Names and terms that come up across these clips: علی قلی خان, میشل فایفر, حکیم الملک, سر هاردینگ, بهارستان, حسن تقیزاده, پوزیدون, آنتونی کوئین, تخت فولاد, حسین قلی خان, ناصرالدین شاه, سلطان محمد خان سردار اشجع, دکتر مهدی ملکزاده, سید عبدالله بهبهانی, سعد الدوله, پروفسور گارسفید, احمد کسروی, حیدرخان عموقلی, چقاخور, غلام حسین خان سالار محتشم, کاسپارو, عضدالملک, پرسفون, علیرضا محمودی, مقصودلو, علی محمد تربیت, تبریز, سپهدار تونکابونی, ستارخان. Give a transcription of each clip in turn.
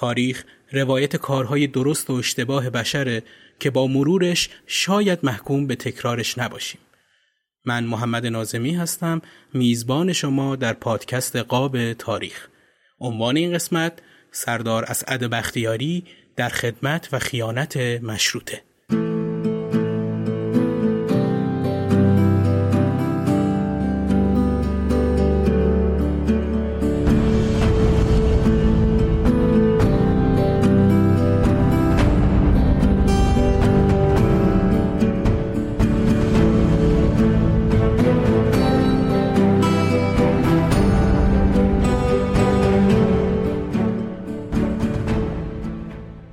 تاریخ روایت کارهای درست و اشتباه بشره که با مرورش شاید محکوم به تکرارش نباشیم. من محمد نازمی هستم، میزبان شما در پادکست قاب تاریخ. عنوان این قسمت: سردار اسعد بختیاری در خدمت و خیانت مشروطه.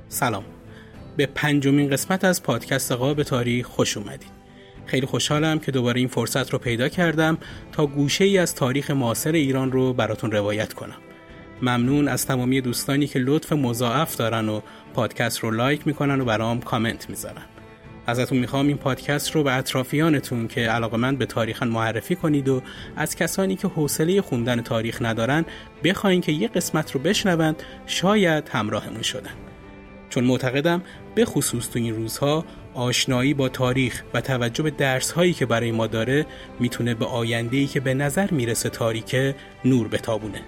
سلام، به 5مین قسمت از پادکست قاب تاریخ خوش اومدید. خیلی خوشحالم که دوباره این فرصت رو پیدا کردم تا گوشه ای از تاریخ معاصر ایران رو براتون روایت کنم. ممنون از تمامی دوستانی که لطف مضاعف دارن و پادکست رو لایک میکنن و برام کامنت میذارن. ازتون میخوام این پادکست رو به اطرافیانتون که علاقه‌مند به تاریخن معرفی کنید و از کسانی که حوصله خوندن تاریخ ندارن بخواین که یه قسمت رو بشنونن، شاید همراهمون شدن. چون معتقدم به خصوص تو این روزها آشنایی با تاریخ و توجه به درس‌هایی که برای ما داره میتونه به آینده‌ای که به نظر میرسه تاریکه نور بتابونه.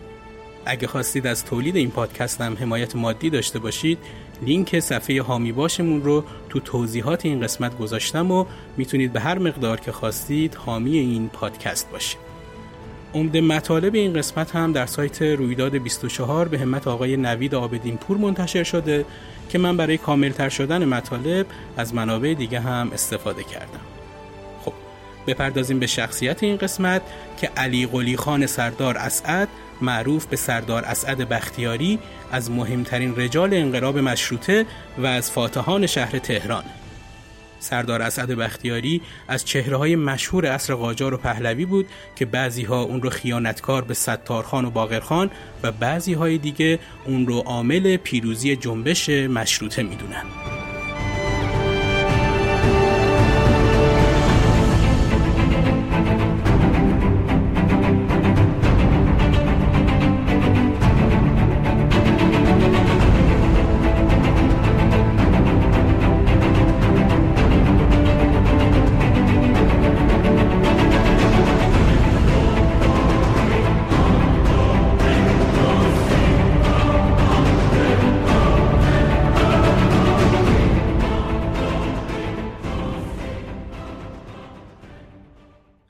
اگه خواستید از تولید این پادکست هم حمایت مادی داشته باشید، لینک صفحه حامی باشمون رو تو توضیحات این قسمت گذاشتم و میتونید به هر مقدار که خواستید حامی این پادکست باشید. عمده مطالب این قسمت هم در سایت رویداد 24 به همت آقای نوید عابدین پور منتشر شده که من برای کاملتر شدن مطالب از منابع دیگه هم استفاده کردم. خب، بپردازیم به شخصیت این قسمت که علی قلی خان سردار اسعد، معروف به سردار اسعد بختیاری، از مهمترین رجال انقلاب مشروطه و از فاتحان شهر تهران. سردار اسعد بختیاری از چهره‌های مشهور عصر قاجار و پهلوی بود که بعضی‌ها اون رو خیانتکار به ستارخان و باقرخان و بعضی‌های دیگه اون رو عامل پیروزی جنبش مشروطه می‌دونن.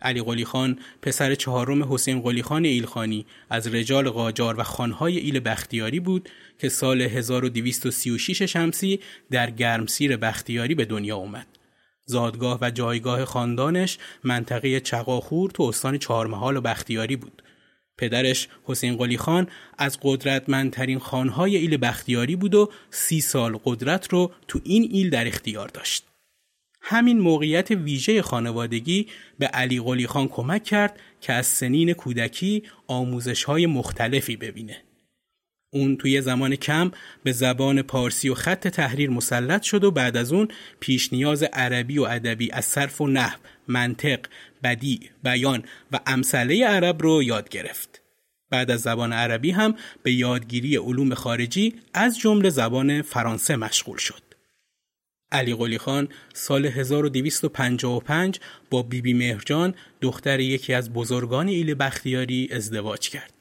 علی قلی خان پسر چهارم حسین قلی خان ایلخانی از رجال قاجار و خانهای ایل بختیاری بود که سال 1236 شمسی در گرمسیر بختیاری به دنیا اومد. زادگاه و جایگاه خاندانش منطقه چقاخور تو استان چهارمحال و بختیاری بود. پدرش حسین قلی خان از قدرتمندترین خانهای ایل بختیاری بود و 30 سال قدرت رو تو این ایل در اختیار داشت. همین موقعیت ویژه خانوادگی به علی قلی خان کمک کرد که از سنین کودکی آموزش‌های مختلفی ببینه. اون توی زمان کم به زبان پارسی و خط تحریر مسلط شد و بعد از اون پیش نیاز عربی و ادبی از صرف و نحو، منطق، بدیع، بیان و امثله عرب رو یاد گرفت. بعد از زبان عربی هم به یادگیری علوم خارجی از جمله زبان فرانسه مشغول شد. علی قلی خان سال 1255 با بیبی مهرجان دختر یکی از بزرگان ایل بختیاری ازدواج کرد.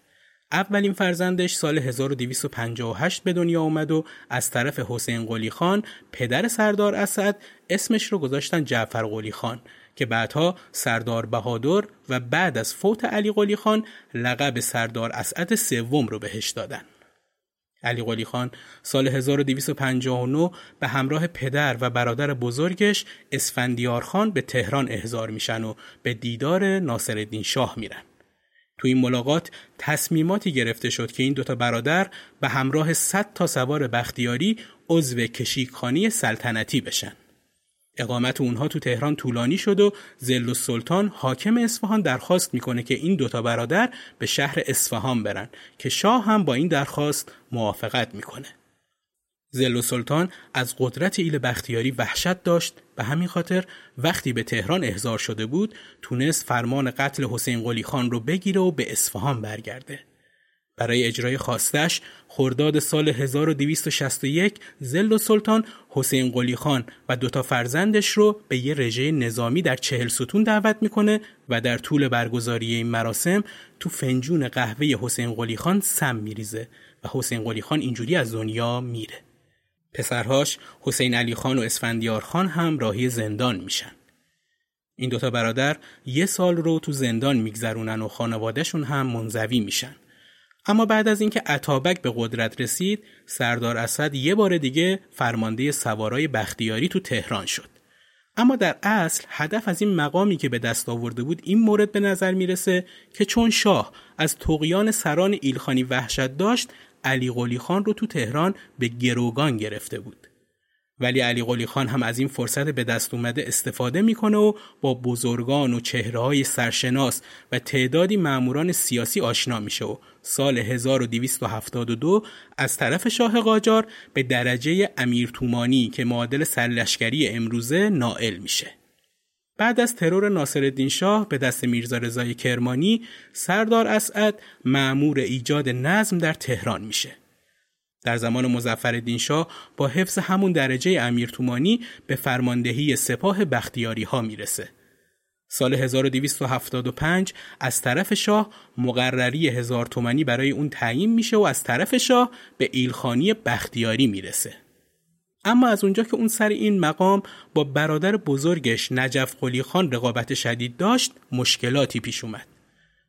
اولین فرزندش سال 1258 به دنیا آمد و از طرف حسین قلی خان پدر سردار اسعد اسمش رو گذاشتن جعفر قلی خان که بعدها سردار بهادر و بعد از فوت علی قلی خان لقب سردار اسعد سوم رو بهش دادن. علی قلی خان سال 1259 به همراه پدر و برادر بزرگش اسفندیار خان به تهران احضار میشن و به دیدار ناصرالدین شاه میرن. تو این ملاقات تصمیماتی گرفته شد که این دوتا برادر به همراه 100 تا سوار بختیاری عضو کشیکخانی سلطنتی بشن. اقامت اونها تو تهران طولانی شد و ذی‌السلطان حاکم اصفهان درخواست میکنه که این دوتا برادر به شهر اصفهان برن که شاه هم با این درخواست موافقت میکنه. ذی‌السلطان از قدرت ایل بختیاری وحشت داشت، به همین خاطر وقتی به تهران احضار شده بود تونست فرمان قتل حسین قلی خان رو بگیره و به اصفهان برگرده. برای اجرای خواستش خرداد سال 1261 ذی‌السلطان حسین قلی خان و دوتا فرزندش رو به یه رژه نظامی در 40 ستون دعوت میکنه و در طول برگزاری این مراسم تو فنجون قهوه حسین قلی خان سم میریزه و حسین قلی خان اینجوری از دنیا میره. پسرهاش حسین علی خان و اسفندیار خان هم راهی زندان میشن. این دوتا برادر یه سال رو تو زندان میگذرونن و خانوادهشون هم منزوی میشن. اما بعد از اینکه اتابک به قدرت رسید، سردار اسعد یه بار دیگه فرمانده سوارای بختیاری تو تهران شد. اما در اصل هدف از این مقامی که به دست آورده بود این مورد به نظر میرسه که چون شاه از طغیان سران ایلخانی وحشت داشت، علی قلی خان رو تو تهران به گروگان گرفته بود. ولی علی قلی خان هم از این فرصت به دست اومده استفاده میکنه و با بزرگان و چهره‌های سرشناس و تعدادی ماموران سیاسی آشنا میشه و سال 1272 از طرف شاه قاجار به درجه امیرتومانی که معادل سرلشکری امروزه نائل میشه. بعد از ترور ناصرالدین شاه به دست میرزا رضای کرمانی، سردار اسعد مأمور ایجاد نظم در تهران میشه. در زمان مظفرالدین شاه با حفظ همون درجه امیرتومانی به فرماندهی سپاه بختیاری ها میرسه. سال 1275 از طرف شاه مقرری 1000 تومانی برای اون تعیین میشه و از طرف شاه به ایلخانی بختیاری میرسه. اما از اونجا که اون سر این مقام با برادر بزرگش نجفقلی خان رقابت شدید داشت، مشکلاتی پیش اومد.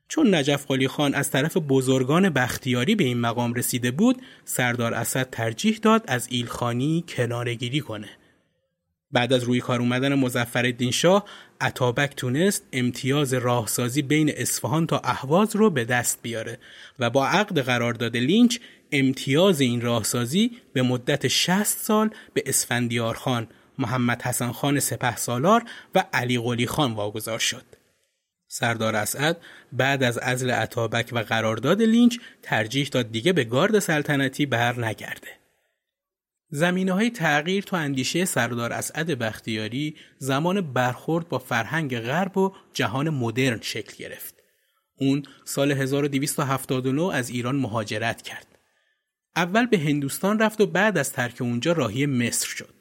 چون نجفقلی خان از طرف بزرگان بختیاری به این مقام رسیده بود، سردار اسعد ترجیح داد از ایلخانی کناره‌گیری کنه. بعد از روی کار اومدن مظفرالدین شاه، اتابک تونست امتیاز راهسازی بین اصفهان تا اهواز رو به دست بیاره و با عقد قرارداد لینچ امتیاز این راهسازی به مدت 60 سال به اسفندیار خان، محمد حسن خان سپه سالار و علی قلی خان واگذار شد. سردار اسعد بعد از عزل اتابک و قرارداد لینچ ترجیح داد دیگه به گارد سلطنتی بر نگرده. زمینه‌های تغییر تو اندیشه سردار اسعد بختیاری زمان برخورد با فرهنگ غرب و جهان مدرن شکل گرفت. اون سال 1279 از ایران مهاجرت کرد. اول به هندوستان رفت و بعد از ترک اونجا راهی مصر شد.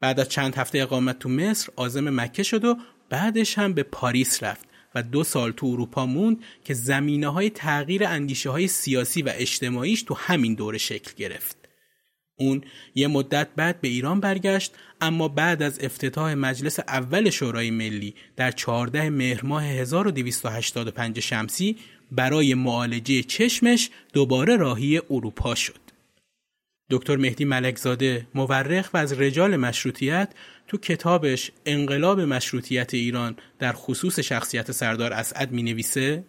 بعد از چند هفته اقامت تو مصر عازم مکه شد و بعدش هم به پاریس رفت و 2 سال تو اروپا موند که زمینه‌های تغییر اندیشه‌های سیاسی و اجتماعیش تو همین دوره شکل گرفت. اون یه مدت بعد به ایران برگشت، اما بعد از افتتاح مجلس اول شورای ملی در 14 مهر ماه 1285 شمسی برای معالجه چشمش دوباره راهی اروپا شد. دکتر مهدی ملکزاده، مورخ و از رجال مشروطیت، تو کتابش انقلاب مشروطیت ایران در خصوص شخصیت سردار اسعد می نویسه: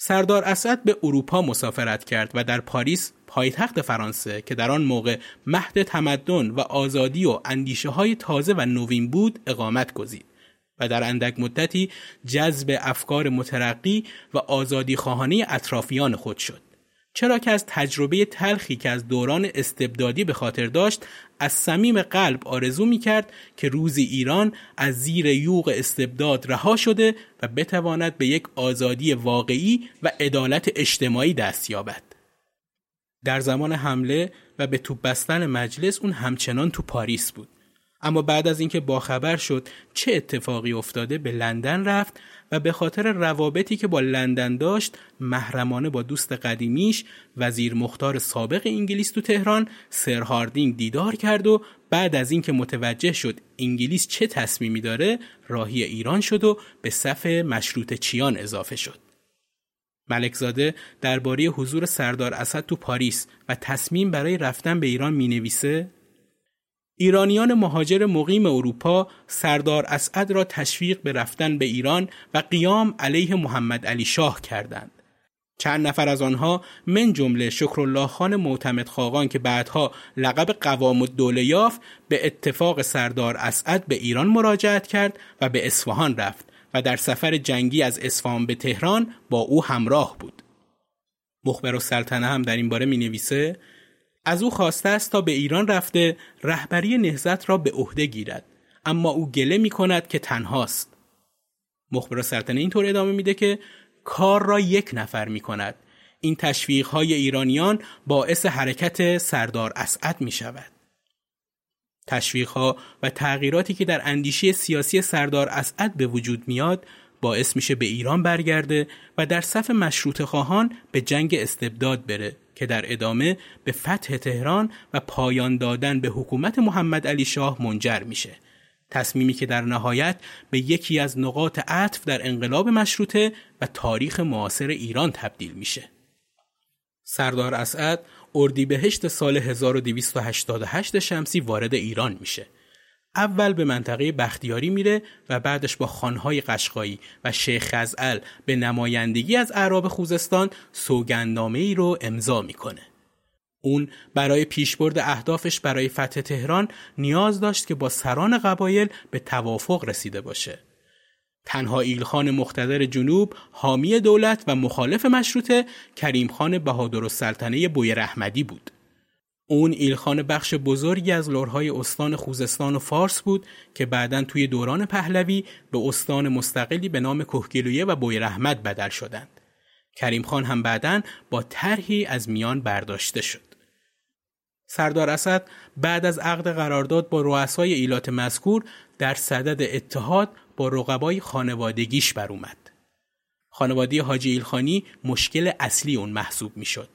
سردار اسعد به اروپا مسافرت کرد و در پاریس، پایتخت فرانسه که در آن موقع مهد تمدن و آزادی و اندیشه‌های تازه و نوین بود، اقامت گزید و در اندک مدتی جذب افکار مترقی و آزادی خواهانه اطرافیان خود شد، چرا که از تجربه تلخی که از دوران استبدادی به خاطر داشت از صمیم قلب آرزو می‌کرد که روزی ایران از زیر یوغ استبداد رها شده و بتواند به یک آزادی واقعی و عدالت اجتماعی دست یابد. در زمان حمله و به توپ بستن مجلس اون همچنان تو پاریس بود، اما بعد از اینکه باخبر شد چه اتفاقی افتاده به لندن رفت و به خاطر روابطی که با لندن داشت محرمانه با دوست قدیمیش وزیر مختار سابق انگلیس تو تهران سر هاردینگ دیدار کرد و بعد از اینکه متوجه شد انگلیس چه تصمیمی داره راهی ایران شد و به صف مشروطه‌چیان اضافه شد. ملکزاده درباره حضور سردار اسد تو پاریس و تصمیم برای رفتن به ایران مینویسه: ایرانیان مهاجر مقیم اروپا سردار اسعد را تشویق به رفتن به ایران و قیام علیه محمد علی شاه کردند. چند نفر از آنها من جمله شکرالله خان معتمد خاقان که بعدها لقب قوام الدوله یافت به اتفاق سردار اسعد به ایران مراجعت کرد و به اصفهان رفت و در سفر جنگی از اصفهان به تهران با او همراه بود. مخبرالسلطنه هم در این باره می نویسه: از او خواسته است تا به ایران رفته رهبری نهضت را به عهده گیرد، اما او گله می کند که تنهاست. مخبرالسلطنه اینطور ادامه میده که کار را یک نفر می کند. این تشویق های ایرانیان باعث حرکت سردار اسعد می شود. تشویق ها و تغییراتی که در اندیشه سیاسی سردار اسعد به وجود میاد باعث میشه به ایران برگرده و در صف مشروطه خواهان به جنگ استبداد بره که در ادامه به فتح تهران و پایان دادن به حکومت محمد علی شاه منجر میشه. تصمیمی که در نهایت به یکی از نقاط عطف در انقلاب مشروطه و تاریخ معاصر ایران تبدیل میشه. سردار اسعد اردیبهشت سال 1288 شمسی وارد ایران میشه. اول به منطقه بختیاری میره و بعدش با خانهای قشقایی و شیخ خزعل به نمایندگی از اعراب خوزستان سوگندنامه‌ای رو امضا میکنه. اون برای پیشبرد اهدافش برای فتح تهران نیاز داشت که با سران قبایل به توافق رسیده باشه. تنها ایلخان مقتدر جنوب، حامی دولت و مخالف مشروطه، کریم خان بهادرالسلطنه بویر احمدی بود. اون ایلخان بخش بزرگی از لرهای استان خوزستان و فارس بود که بعداً توی دوران پهلوی به استان مستقلی به نام کهگیلویه و بویر احمد بدل شدند. کریم خان هم بعداً با طرحی از میان برداشته شد. سردار اسد بعد از عقد قرارداد با رؤسای ایلات مذکور در صدد اتحاد با رقبای خانوادگیش بر اومد. خانواده حاجی ایلخانی مشکل اصلی اون محسوب می شد.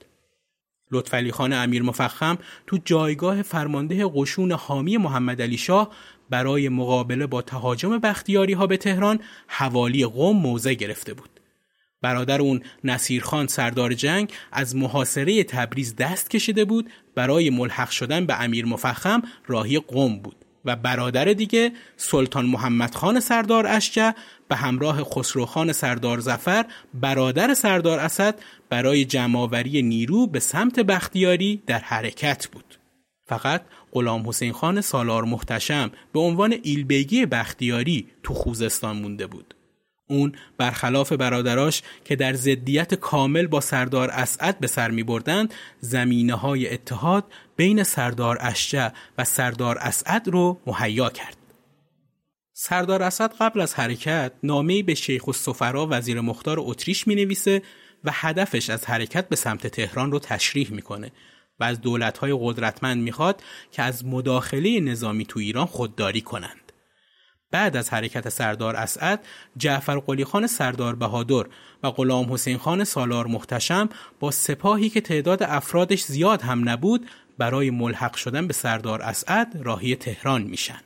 لطفعلی خان امیر مفخم تو جایگاه فرمانده قشون حامی محمد علی شاه برای مقابله با تهاجم بختیاری ها به تهران حوالی قم موضع گرفته بود. برادر اون نصیر خان سردار جنگ از محاصره تبریز دست کشیده بود، برای ملحق شدن به امیر مفخم راهی قم بود و برادر دیگه سلطان محمد خان سردار اشجع به همراه خسروخان سردار ظفر برادر سردار اسد برای جمع‌آوری نیرو به سمت بختیاری در حرکت بود. فقط غلام حسین خان سالار محتشم به عنوان ایلبیگی بختیاری تو خوزستان مونده بود. اون برخلاف برادراش که در ضدیت کامل با سردار اسعد به سر می‌بردند، زمینه‌های اتحاد بین سردار اشجع و سردار اسعد رو مهیا کرد. سردار اسعد قبل از حرکت نامه‌ای به شیخ السفرا وزیر مختار اتریش می‌نویسه و هدفش از حرکت به سمت تهران رو تشریح می‌کنه و از دولت‌های قدرتمند می‌خواد که از مداخله نظامی تو ایران خودداری کنند. بعد از حرکت سردار اسعد، جعفرقلی خان سردار بهادر و غلام حسین خان سالار محتشم با سپاهی که تعداد افرادش زیاد هم نبود برای ملحق شدن به سردار اسعد راهی تهران میشن.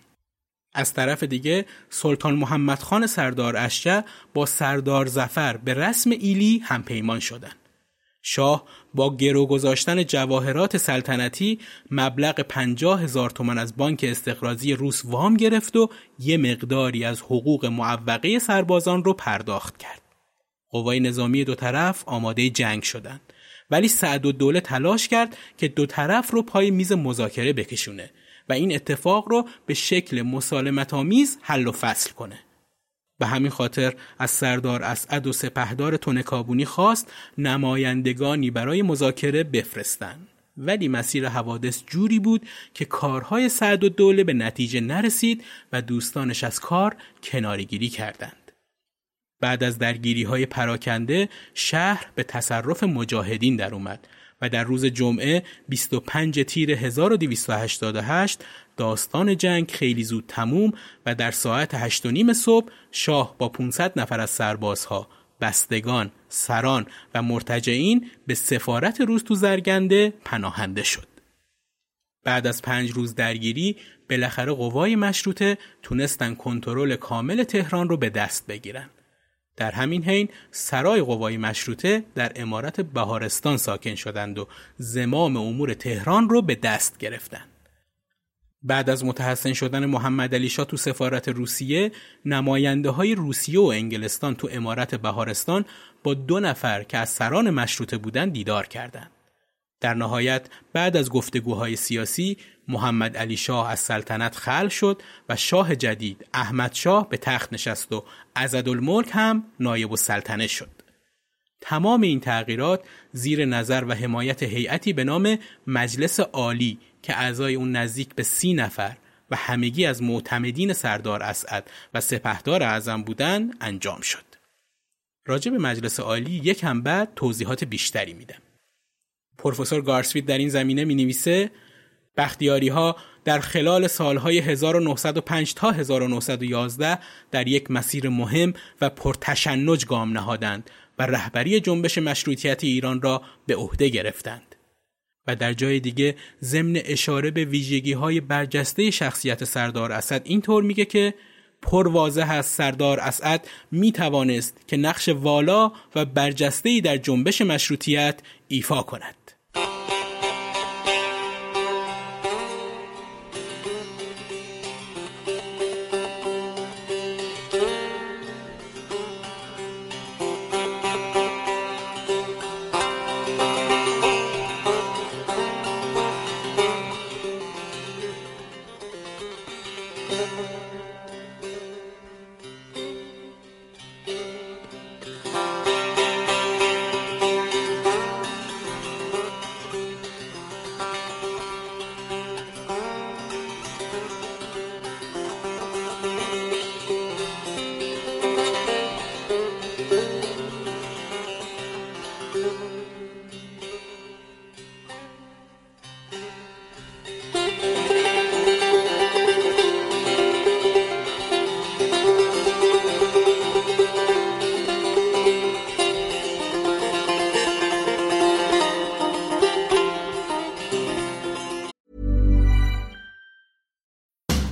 از طرف دیگه سلطان محمد خان سردار اشجع با سردار ظفر به رسم ایلی هم پیمان شدن. شاه با گرو گذاشتن جواهرات سلطنتی مبلغ 50,000 تومان از بانک استقراضی روس وام گرفت و یه مقداری از حقوق معوقه سربازان رو پرداخت کرد. قوای نظامی دو طرف آماده جنگ شدند، ولی سعدالدوله تلاش کرد که دو طرف رو پای میز مذاکره بکشونه و این اتفاق رو به شکل مسالمت‌آمیز حل و فصل کنه. به همین خاطر از سردار اسعد و سپهدار تونکابونی خواست نمایندگانی برای مذاکره بفرستند، ولی مسیر حوادث جوری بود که کارهای سعدالدوله به نتیجه نرسید و دوستانش از کار کناره‌گیری کردند. بعد از درگیری‌های پراکنده شهر به تصرف مجاهدین در اومد و در روز جمعه 25 تیر 1288 داستان جنگ خیلی زود تموم و در ساعت 8:30 صبح شاه با 500 نفر از سربازها، بستگان، سران و مرتجعین به سفارت روس تو زرگنده پناهنده شد. بعد از 5 روز درگیری بالاخره قوای مشروطه تونستن کنترل کامل تهران رو به دست بگیرن. در همین حین سرای قوای مشروطه در امارت بهارستان ساکن شدند و زمام امور تهران رو به دست گرفتند. بعد از متحسن شدن محمد علی شاه تو سفارت روسیه، نماینده های روسیه و انگلستان تو امارت بهارستان با 2 نفر که از سران مشروطه بودند دیدار کردند. در نهایت بعد از گفتگوهای سیاسی محمد علی شاه از سلطنت خلع شد و شاه جدید احمد شاه به تخت نشست و عضدالملک هم نایب السلطنه شد. تمام این تغییرات زیر نظر و حمایت هیئتی به نام مجلس عالی که اعضای اون نزدیک به 30 نفر و همگی از معتمدین سردار اسعد و سپهدار اعظم بودند انجام شد. راجع به مجلس عالی یکم بعد توضیحات بیشتری میدم. پروفسور گارسفید در این زمینه مینویسه بختیاری ها در خلال سالهای 1905 تا 1911 در یک مسیر مهم و پرتشنج گام نهادند و رهبری جنبش مشروطیت ایران را به عهده گرفتند. و در جای دیگه ضمن اشاره به ویژگی‌های برجسته شخصیت سردار اسعد اینطور میگه که پرواضح است سردار اسعد میتوانست که نقش والا و برجسته‌ای در جنبش مشروطیت ایفا کند.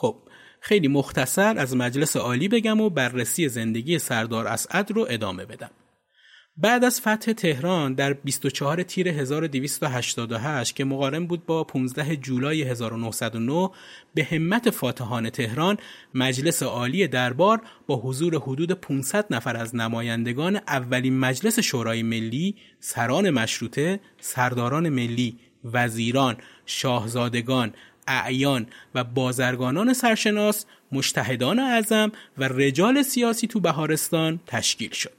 خب خیلی مختصر از مجلس عالی بگم و بررسی زندگی سردار اسعد رو ادامه بدم. بعد از فتح تهران در 24 تیر 1288 که مقارن بود با 15 جولای 1909 به همت فاتحان تهران مجلس عالی دربار با حضور حدود 500 نفر از نمایندگان اولین مجلس شورای ملی، سران مشروطه، سرداران ملی، وزیران، شاهزادگان، اعیان و بازرگانان سرشناس، مجتهدان اعظم و رجال سیاسی تو بهارستان تشکیل شد.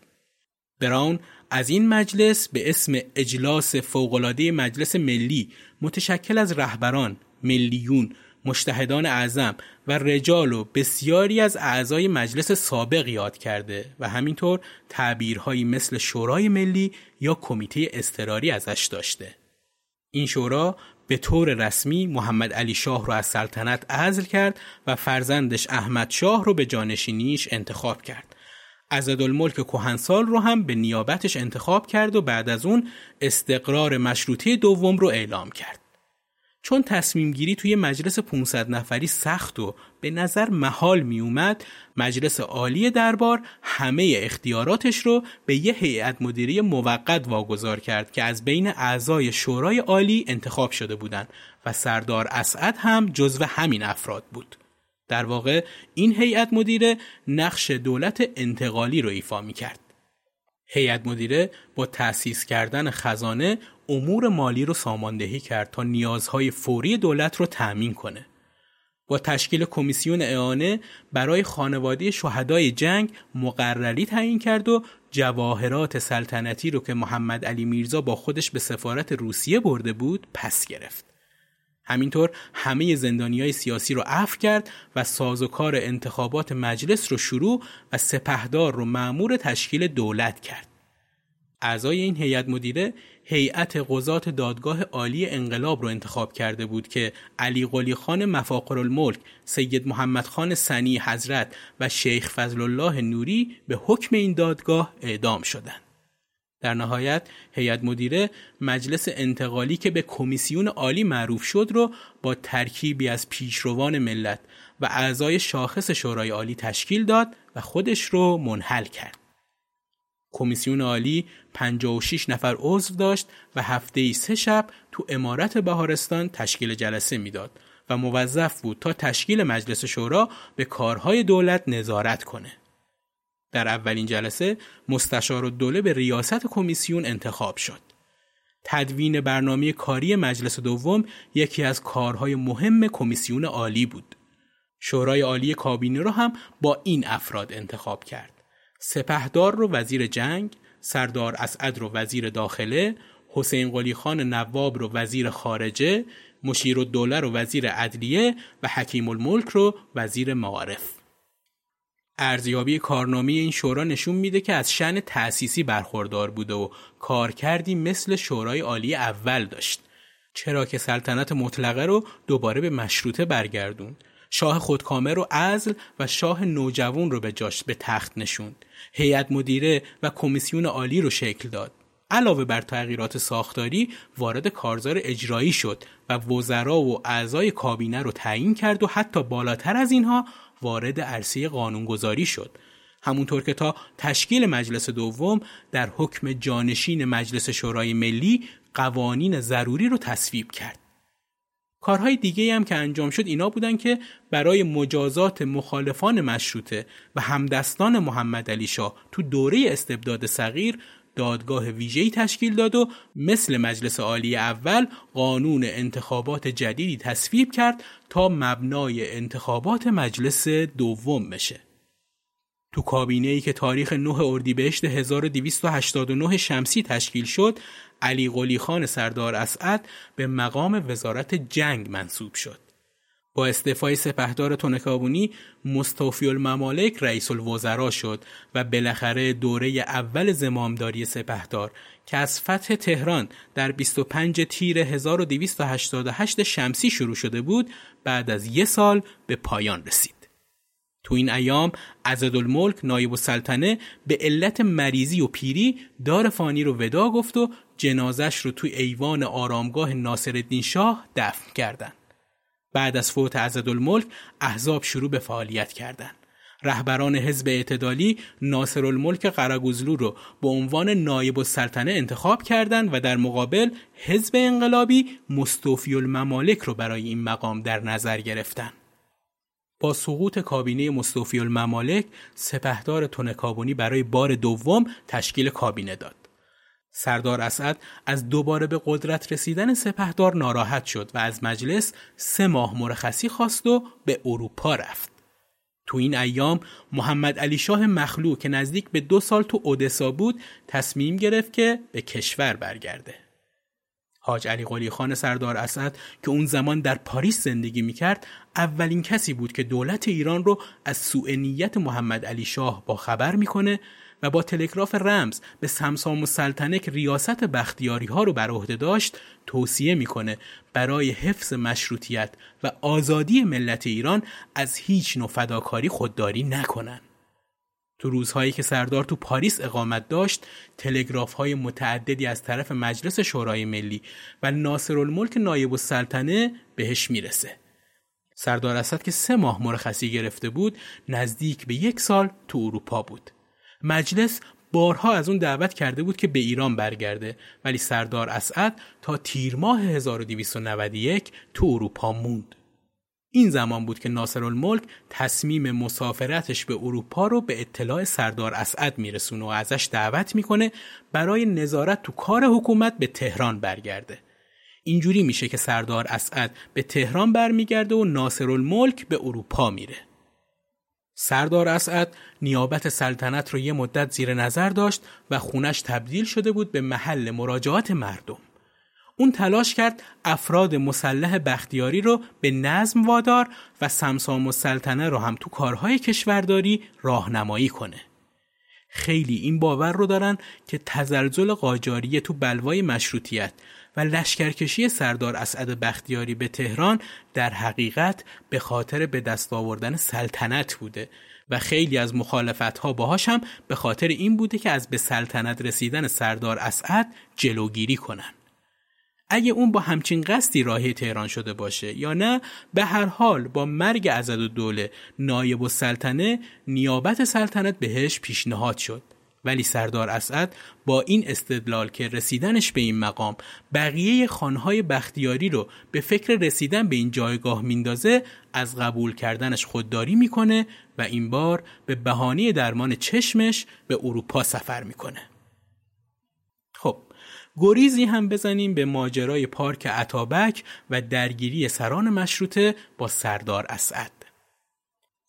براون از این مجلس به اسم اجلاس فوق‌العاده مجلس ملی متشکل از رهبران، ملیون، مجتهدان اعظم و رجال و بسیاری از اعضای مجلس سابق یاد کرده و همینطور تعبیرهایی مثل شورای ملی یا کمیته اضطراری ازش داشته. این شورا به طور رسمی محمد علی شاه رو از سلطنت عزل کرد و فرزندش احمد شاه رو به جانشینیش انتخاب کرد. عضدالملک کهنسال رو هم به نیابتش انتخاب کرد و بعد از اون استقرار مشروطه دوم رو اعلام کرد. چون تصمیم گیری توی مجلس 500 نفری سخت و به نظر محال می اومد، مجلس عالی دربار همه اختیاراتش رو به یه هیئت مدیره موقت واگذار کرد که از بین اعضای شورای عالی انتخاب شده بودند و سردار اسعد هم جزو همین افراد بود. در واقع این هیئت مدیره نقش دولت انتقالی رو ایفا می کرد. هیئت مدیره با تأسیس کردن خزانه امور مالی رو ساماندهی کرد تا نیازهای فوری دولت رو تأمین کنه. با تشکیل کمیسیون اعانه برای خانواده شهدای جنگ مقرری تعیین کرد و جواهرات سلطنتی رو که محمد علی میرزا با خودش به سفارت روسیه برده بود پس گرفت. همینطور همه زندانیای سیاسی رو عفو کرد و سازوکار انتخابات مجلس رو شروع و سپهدار رو مأمور تشکیل دولت کرد. اعضای این هیئت مدیره هیئت قضات دادگاه عالی انقلاب رو انتخاب کرده بود که علی قلی خان مفاخرالملک، سید محمد خان سنی حضرت و شیخ فضل الله نوری به حکم این دادگاه اعدام شدند. در نهایت هیئت مدیره مجلس انتقالی که به کمیسیون عالی معروف شد رو با ترکیبی از پیشروان ملت و اعضای شاخص شورای عالی تشکیل داد و خودش رو منحل کرد. کمیسیون عالی 56 نفر عضو داشت و هفته‌ای 3 شب تو عمارت بهارستان تشکیل جلسه میداد و موظف بود تا تشکیل مجلس شورا به کارهای دولت نظارت کنه. در اولین جلسه مستشارالدوله به ریاست کمیسیون انتخاب شد. تدوین برنامه کاری مجلس دوم یکی از کارهای مهم کمیسیون عالی بود. شورای عالی کابینه را هم با این افراد انتخاب کرد. سپهدار رو وزیر جنگ، سردار اسعد رو وزیر داخله، حسین قلی خان نواب رو وزیر خارجه، مشیرالدوله رو وزیر عدلیه و حکیم الملک رو وزیر معارف. ارزیابی کارنامه این شورا نشون میده که از شأن تأسیسی برخوردار بوده و کارکردی مثل شورای عالی اول داشت، چرا که سلطنت مطلقه رو دوباره به مشروطه برگردوند. شاه خودکامه رو عزل و شاه نوجوان رو به جاش به تخت نشوند. هیئت مدیره و کمیسیون عالی رو شکل داد. علاوه بر تغییرات ساختاری وارد کارزار اجرایی شد و وزرا و اعضای کابینه رو تعیین کرد و حتی بالاتر از اینها وارد عرصه قانونگذاری شد. همونطور که تا تشکیل مجلس دوم در حکم جانشین مجلس شورای ملی قوانین ضروری رو تصویب کرد. کارهای دیگه هم که انجام شد اینا بودن که برای مجازات مخالفان مشروطه و همدستان محمد علی شاه تو دوره استبداد صغیر دادگاه ویژه‌ای تشکیل داد و مثل مجلس عالی اول قانون انتخابات جدیدی تصویب کرد تا مبنای انتخابات مجلس دوم بشه. تو کابینه‌ای که تاریخ 9 اردیبهشت 1289 شمسی تشکیل شد، علی قلی خان سردار اسعد به مقام وزارت جنگ منصوب شد. با استعفای سپهدار تونکابونی مستوفی الممالک رئیس الوزراء شد و بالاخره دوره اول زمامداری سپهدار که از فتح تهران در 25 تیر 1288 شمسی شروع شده بود بعد از 1 سال به پایان رسید. تو این ایام عضدالملک نایب السلطنه به علت مریضی و پیری دار فانی رو ودا گفت و جنازش رو توی ایوان آرامگاه ناصرالدین شاه دفن کردند. بعد از فوت عضدالملک احزاب شروع به فعالیت کردند. رهبران حزب اعتدالی ناصرالملک قره‌گوزلو رو به عنوان نایب السلطنه انتخاب کردند و در مقابل حزب انقلابی مستوفی الممالک رو برای این مقام در نظر گرفتند. با سقوط کابینه مستوفی الممالک سپهدار تونکابونی برای بار دوم تشکیل کابینه داد. سردار اسعد از دوباره به قدرت رسیدن سپهدار ناراحت شد و از مجلس 3 ماه مرخصی خواست و به اروپا رفت. تو این ایام محمد علی شاه مخلوع که نزدیک به 2 سال تو اودسا بود تصمیم گرفت که به کشور برگرده. حاج علی قلی خان سردار اسعد که اون زمان در پاریس زندگی میکرد اولین کسی بود که دولت ایران رو از سوء نیت محمد علی شاه باخبر میکنه و با تلگراف رمز به سمسام السلطنه که ریاست بختیاری ها رو بر عهده داشت توصیه میکنه برای حفظ مشروطیت و آزادی ملت ایران از هیچ نوع فداکاری خودداری نکنن. تو روزهایی که سردار تو پاریس اقامت داشت، تلگراف‌های متعددی از طرف مجلس شورای ملی و ناصرالملک نایب السلطنه بهش میرسه. سردار اسد که 3 ماه مرخصی گرفته بود، نزدیک به 1 سال تو اروپا بود. مجلس بارها از اون دعوت کرده بود که به ایران برگرده، ولی سردار اسعد تا تیر ماه 1291 تو اروپا موند. این زمان بود که ناصرالملک تصمیم مسافرتش به اروپا رو به اطلاع سردار اسعد میرسونه و ازش دعوت میکنه برای نظارت تو کار حکومت به تهران برگرده. اینجوری میشه که سردار اسعد به تهران برمیگرده و ناصرالملک به اروپا میره. سردار اسعد نیابت سلطنت رو یه مدت زیر نظر داشت و خونش تبدیل شده بود به محل مراجعات مردم. اون تلاش کرد افراد مسلح بختیاری رو به نظم وادار و سمسام السلطنه رو هم تو کارهای کشورداری راهنمایی کنه. خیلی این باور رو دارن که تزلزل قاجاریه تو بلوای مشروطیت و لشکرکشی سردار اسعد بختیاری به تهران در حقیقت به خاطر به دست آوردن سلطنت بوده و خیلی از مخالفت‌ها باهاش هم به خاطر این بوده که از به سلطنت رسیدن سردار اسعد جلوگیری کنن. اگه اون با همچین قصدی راهی تهران شده باشه یا نه، به هر حال با مرگ عضدالدوله نایب السلطنه نیابت سلطنت بهش پیشنهاد شد، ولی سردار اسعد با این استدلال که رسیدنش به این مقام بقیه خانهای بختیاری رو به فکر رسیدن به این جایگاه میندازه، از قبول کردنش خودداری میکنه و این بار به بهانه درمان چشمش به اروپا سفر میکنه. خب گریزی هم بزنیم به ماجرای پارک اتابک و درگیری سران مشروطه با سردار اسعد.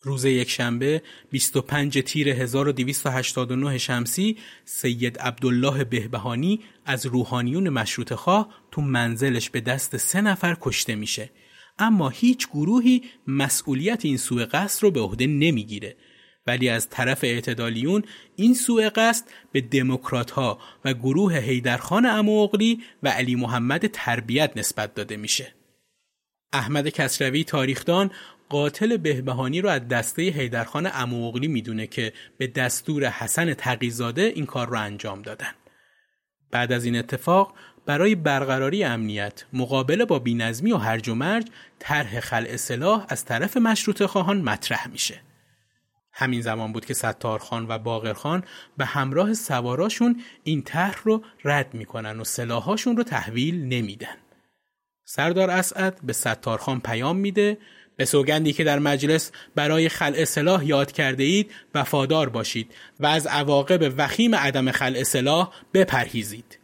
روز یکشنبه 25 تیر 1289 شمسی، سید عبدالله بهبهانی از روحانیون مشروطه‌خواه تو منزلش به دست 3 نفر کشته میشه، اما هیچ گروهی مسئولیت این سوء قصد رو به عهده نمیگیره، ولی از طرف اعتدالیون این سوء قصد به دموکرات‌ها و گروه حیدرخان عموقلی و علی محمد تربیت نسبت داده میشه. احمد کسروی تاریخدان قاتل بهبهانی رو از دسته حیدرخان عموقلی میدونه که به دستور حسن تقیزاده این کار رو انجام دادن. بعد از این اتفاق برای برقراری امنیت، مقابله با بی‌نظمی و هرج و مرج، طرح خلع سلاح از طرف مشروطه خواهان مطرح میشه. همین زمان بود که ستارخان و باقرخان به همراه سواراشون این طرح رو رد میکنن و سلاحاشون رو تحویل نمیدن. سردار اسعد به ستارخان پیام میده: به سوگندی که در مجلس برای خلع سلاح یاد کرده اید وفادار باشید و از عواقب وخیم عدم خلع سلاح بپرهیزید.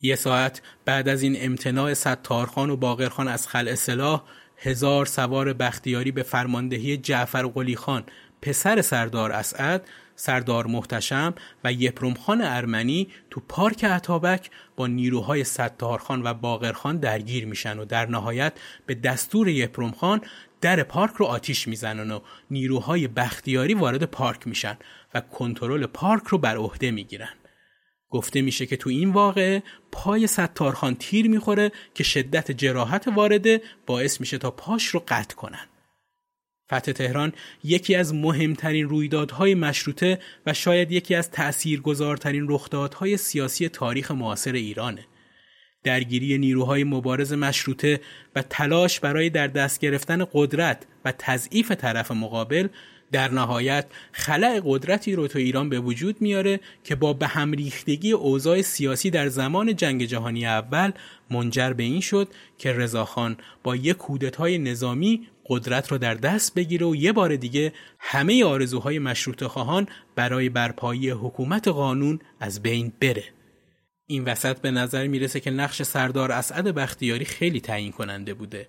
1 ساعت بعد از این امتناع ستارخان و باقرخان از خلع سلاح، 1000 سوار بختیاری به فرماندهی جعفر قلی خان، پسر سردار اسعد، سردار محتشم و یپرم خان ارمنی تو پارک اتابک با نیروهای ستارخان و باقرخان درگیر میشن و در نهایت به دستور یپرم خان در پارک رو آتیش میزنن و نیروهای بختیاری وارد پارک میشن و کنترل پارک رو بر عهده میگیرن. گفته میشه که تو این واقعه پای ستارخان تیر میخوره که شدت جراحت وارده باعث میشه تا پاش رو قطع کنن. فتح تهران یکی از مهمترین رویدادهای مشروطه و شاید یکی از تأثیرگذارترین رخدادهای سیاسی تاریخ معاصر ایرانه. درگیری نیروهای مبارز مشروطه و تلاش برای در دست گرفتن قدرت و تضعیف طرف مقابل در نهایت خلأ قدرتی رو تو ایران به وجود میاره که با به هم ریختگی اوضاع سیاسی در زمان جنگ جهانی اول منجر به این شد که رضاخان با یک کودتای نظامی قدرت رو در دست بگیره و یه بار دیگه همه آرزوهای مشروطه خواهان برای برپایی حکومت قانون از بین بره. این وسط به نظر میرسه که نقش سردار اسعد بختیاری خیلی تعیین کننده بوده.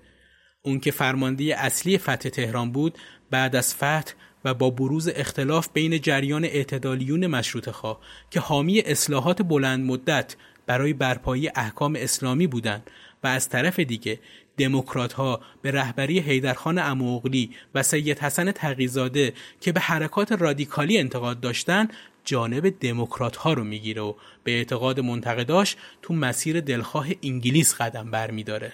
اون که فرمانده اصلی فتح تهران بود، بعد از فتح و با بروز اختلاف بین جریان اعتدالیون مشروطه‌خواه که حامی اصلاحات بلند مدت برای برپایی احکام اسلامی بودند و از طرف دیگه دموکرات‌ها به رهبری حیدرخان عموقلی و سید حسن تقیزاده که به حرکات رادیکالی انتقاد داشتند، جانب دموکرات‌ها رو میگیره و به اعتقاد منتقداش تو مسیر دلخواه انگلیس قدم برمی‌داره.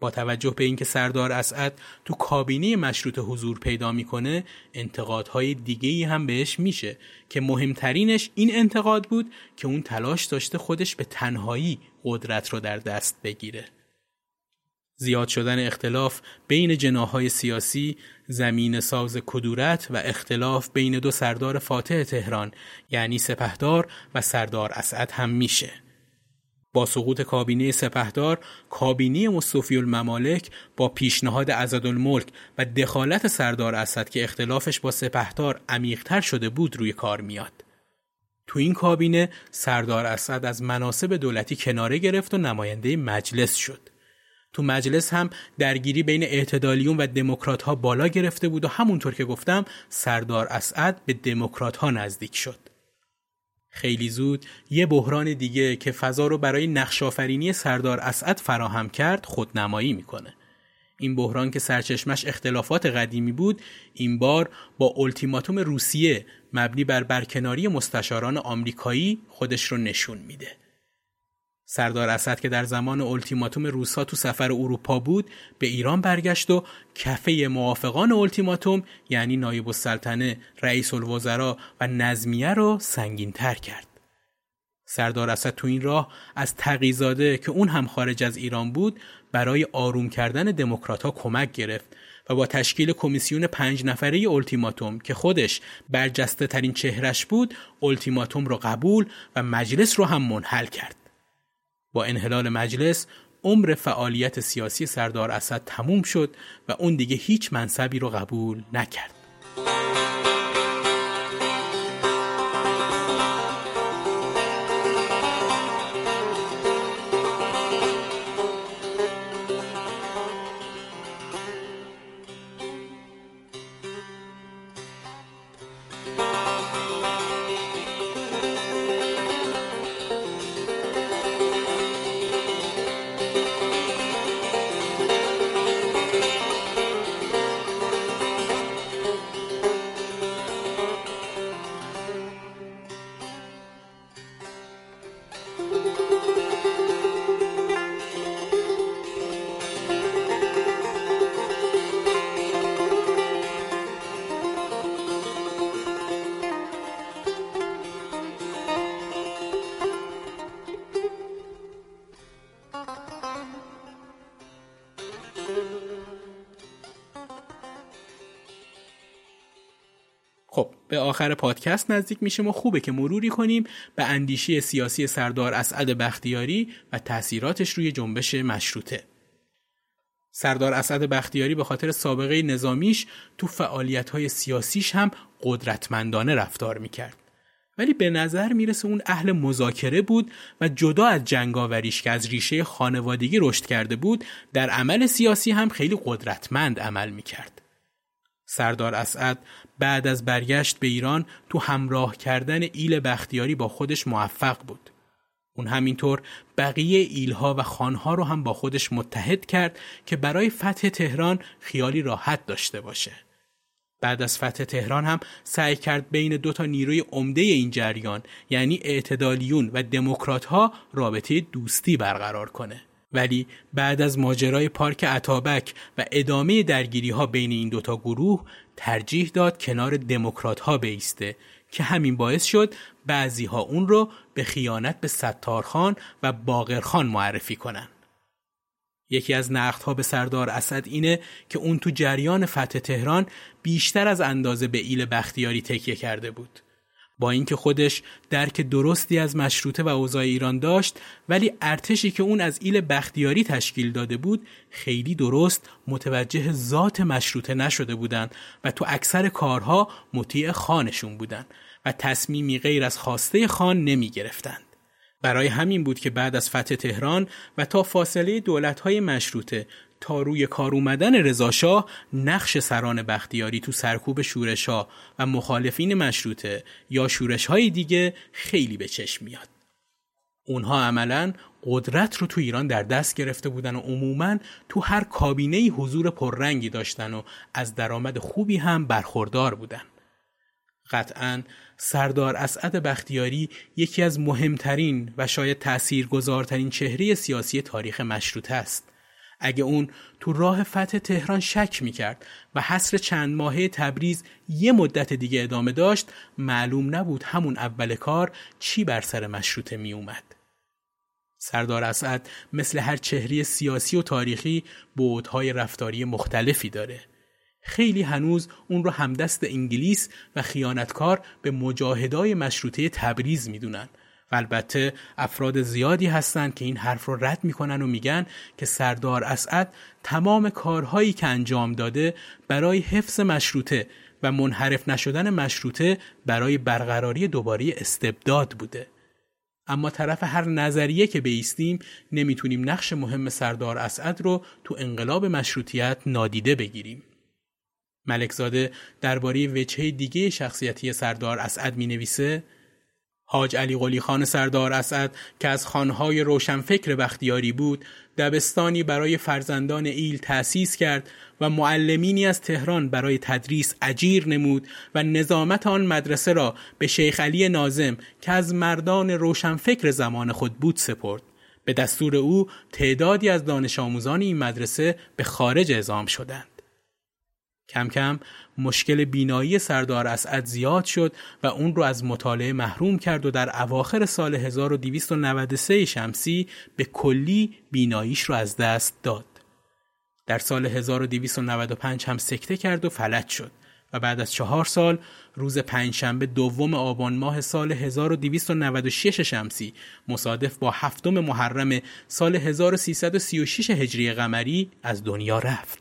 با توجه به اینکه سردار اسعد تو کابینه مشروطه حضور پیدا میکنه، انتقادهای دیگه‌ای هم بهش میشه که مهمترینش این انتقاد بود که اون تلاش داشته خودش به تنهایی قدرت رو در دست بگیره. زیاد شدن اختلاف بین جناح‌های سیاسی، زمین ساز کدورت و اختلاف بین دو سردار فاتح تهران یعنی سپهدار و سردار اسعد هم میشه. با سقوط کابینه سپهدار، کابینه مستوفی الممالک با پیشنهاد عضدالملک و دخالت سردار اسعد که اختلافش با سپهدار عمیق‌تر شده بود روی کار میاد. تو این کابینه سردار اسعد از مناصب دولتی کناره گرفت و نماینده مجلس شد. تو مجلس هم درگیری بین اعتدالیون و دموکرات‌ها بالا گرفته بود و همونطور که گفتم سردار اسعد به دموکرات‌ها نزدیک شد. خیلی زود یه بحران دیگه که فضا رو برای نقش‌آفرینی سردار اسعد فراهم کرد خودنمایی میکنه. این بحران که سرچشمش اختلافات قدیمی بود، این بار با اولتیماتوم روسیه مبنی بر برکناری مستشاران آمریکایی خودش رو نشون میده. سردار اسعد که در زمان اولتیماتوم روس‌ها تو سفر اروپا بود، به ایران برگشت و کفه موافقان اولتیماتوم یعنی نایب السلطنه، رئیس الوزراء و نظمیه رو سنگین‌تر کرد. سردار اسعد تو این راه از تقی‌زاده که اون هم خارج از ایران بود، برای آروم کردن دموکرات‌ها کمک گرفت و با تشکیل کمیسیون 5 نفره اولتیماتوم که خودش برجسته ترین چهرش بود، اولتیماتوم رو قبول و مجلس رو هم منحل کرد. با انحلال مجلس عمر فعالیت سیاسی سردار اسعد تموم شد و اون دیگه هیچ منصبی رو قبول نکرد. به آخر پادکست نزدیک میشیم و خوبه که مروری کنیم به اندیشه سیاسی سردار اسعد بختیاری و تأثیراتش روی جنبش مشروطه. سردار اسعد بختیاری به خاطر سابقه نظامیش تو فعالیت‌های سیاسیش هم قدرتمندانه رفتار میکرد، ولی به نظر میرسه اون اهل مذاکره بود و جدا از جنگاوریش که از ریشه خانوادگی رشد کرده بود، در عمل سیاسی هم خیلی قدرتمند عمل میکرد. سردار اسعد بعد از برگشت به ایران تو همراه کردن ایل بختیاری با خودش موفق بود. اون همینطور بقیه ایلها و خانها رو هم با خودش متحد کرد که برای فتح تهران خیالی راحت داشته باشه. بعد از فتح تهران هم سعی کرد بین 2 نیروی عمده این جریان یعنی اعتدالیون و دموکرات‌ها رابطه دوستی برقرار کنه. ولی بعد از ماجرای پارک اتابک و ادامه درگیری‌ها بین این 2 گروه، ترجیح داد کنار دموکرات‌ها بایسته که همین باعث شد بعضی‌ها اون رو به خیانت به ستارخان و باقرخان معرفی کنن. یکی از نقدها به سردار اسعد اینه که اون تو جریان فتح تهران بیشتر از اندازه به ایل بختیاری تکیه کرده بود. با اینکه خودش درک درستی از مشروطه و اوضاع ایران داشت، ولی ارتشی که اون از ایل بختیاری تشکیل داده بود خیلی درست متوجه ذات مشروطه نشده بودند و تو اکثر کارها مطیع خانشون بودند و تصمیمی غیر از خواسته خان نمی گرفتند برای همین بود که بعد از فتح تهران و تا فاصله دولت‌های مشروطه تا روی کار اومدن رضا شاه، نقش سران بختیاری تو سرکوب شورش‌ها و مخالفین مشروطه یا شورش‌های دیگه خیلی به چشم میاد. اونها عملاً قدرت رو تو ایران در دست گرفته بودن و عموماً تو هر کابینه‌ای حضور پررنگی داشتن و از درآمد خوبی هم برخوردار بودن. قطعاً سردار اسعد بختیاری یکی از مهمترین و شاید تأثیرگذارترین چهره سیاسی تاریخ مشروطه است. اگه اون تو راه فتح تهران شک میکرد و حصر چند ماهه تبریز یه مدت دیگه ادامه داشت، معلوم نبود همون اول کار چی بر سر مشروطه میومد. سردار اسعد مثل هر چهره سیاسی و تاریخی بعدهای رفتاری مختلفی داره. خیلی هنوز اون رو همدست انگلیس و خیانتکار به مجاهدای مشروطه تبریز میدونن. البته افراد زیادی هستند که این حرف رو رد میکنن و میگن که سردار اسعد تمام کارهایی که انجام داده برای حفظ مشروطه و منحرف نشدن مشروطه برای برقراری دوباره استبداد بوده. اما طرف هر نظریه که بایستیم نمیتونیم نقش مهم سردار اسعد رو تو انقلاب مشروطیت نادیده بگیریم. ملکزاده درباره وجهه دیگه شخصیتی سردار اسعد مینویسه: حاج علی قلی خان سردار اسعد که از خانهای روشنفکر بختیاری بود، دبستانی برای فرزندان ایل تأسیس کرد و معلمینی از تهران برای تدریس اجیر نمود و نظامت آن مدرسه را به شیخ علی ناظم که از مردان روشنفکر زمان خود بود سپرد. به دستور او تعدادی از دانش آموزان این مدرسه به خارج اعزام شدند. کم کم مشکل بینایی سردار اسعد زیاد شد و اون رو از مطالعه محروم کرد و در اواخر سال 1293 شمسی به کلی بیناییش رو از دست داد. در سال 1295 هم سکته کرد و فلج شد و بعد از 4 سال روز پنجشنبه دوم آبان ماه سال 1296 شمسی مصادف با 7 محرم سال 1336 هجری قمری از دنیا رفت.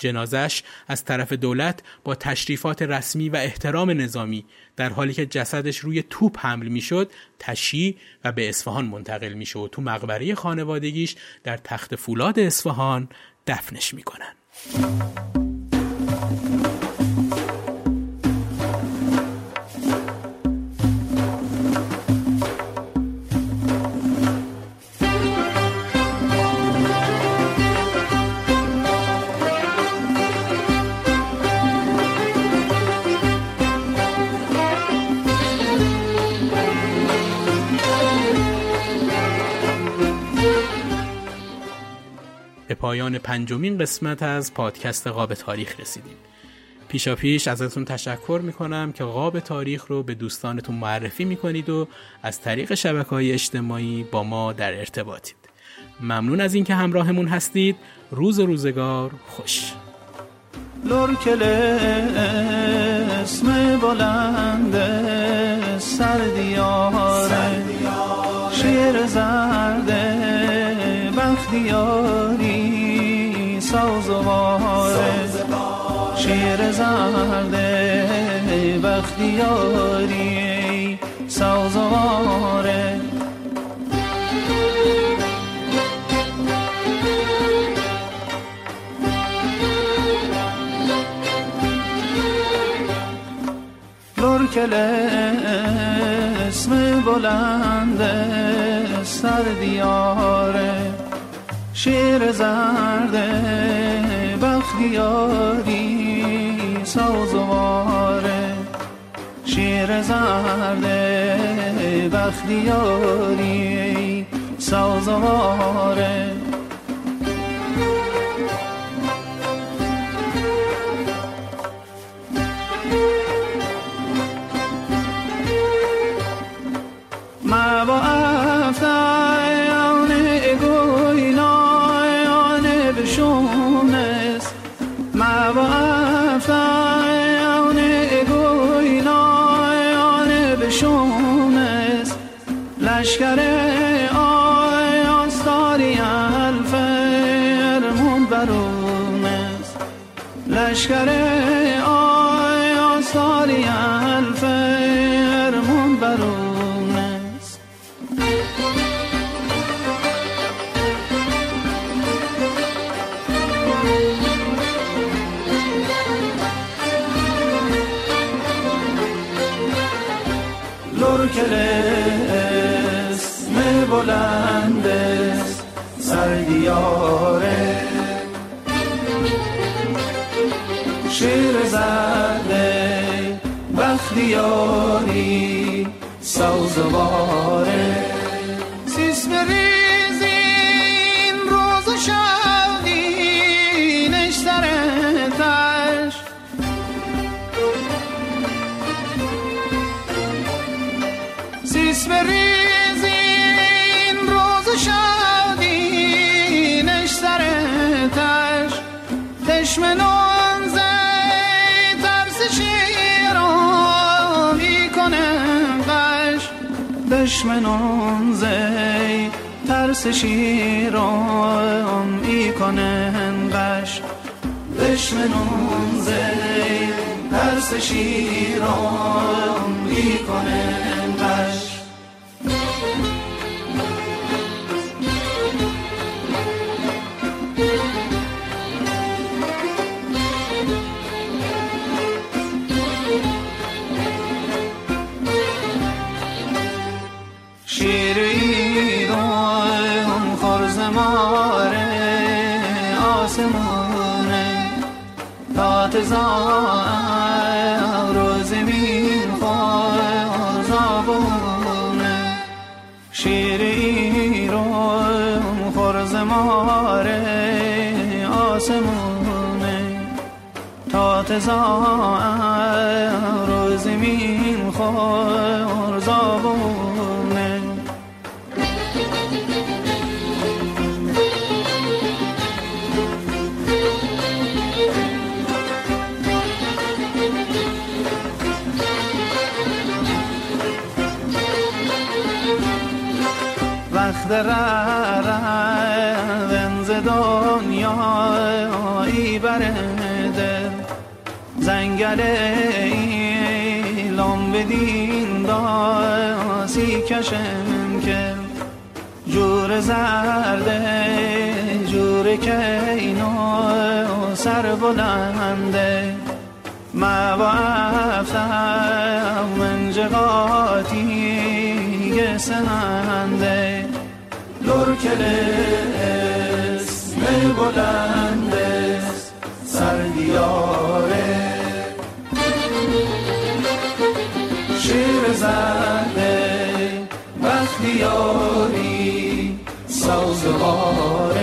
جنازش از طرف دولت با تشریفات رسمی و احترام نظامی در حالی که جسدش روی توپ حمل میشد تشییع و به اصفهان منتقل میشه و تو مقبره خانوادگیش در تخت فولاد اصفهان دفنش میکنن. پایان 5مین قسمت از پادکست قاب تاریخ رسیدیم. پیشاپیش ازتون تشکر میکنم که قاب تاریخ رو به دوستانتون معرفی میکنید و از طریق شبکه‌های اجتماعی با ما در ارتباطید. ممنون از اینکه همراهمون هستید. روز روزگار خوش. لرکل اسم بلند سردیار شیر زرد بختیاری سازوار شیر زرده بختیاری سازوار. لرکل اسم بلند سردیاره شیر زرد بختیاری سازواره شیر زرد بختیاری سازواره. لشکر آیا ساری الفرمون برون است. لرکل اسم بلند است سر دیاره شیر زده بختیاری سازواره سیسم ریز این روز و شب دینش سرتش سیسم ریز این روز و شب دینش سرتش دشمنان دشمنان زی ترس شیران ای کنن قش دشمنان زی ترس شیران ای کنن قش زار و زمین خار زبونه شیر ایران خرزماره آسمونه تا تزار و زمین خار زبونه در رنز دنیایی برده زنگل ایلام بدین داسی کشم که جور زرده جور که اینا سر بلنده موافتم منجقاتی گسننده لرکل اسم بلند است سر دیاره شیر زده بختیاری سازواره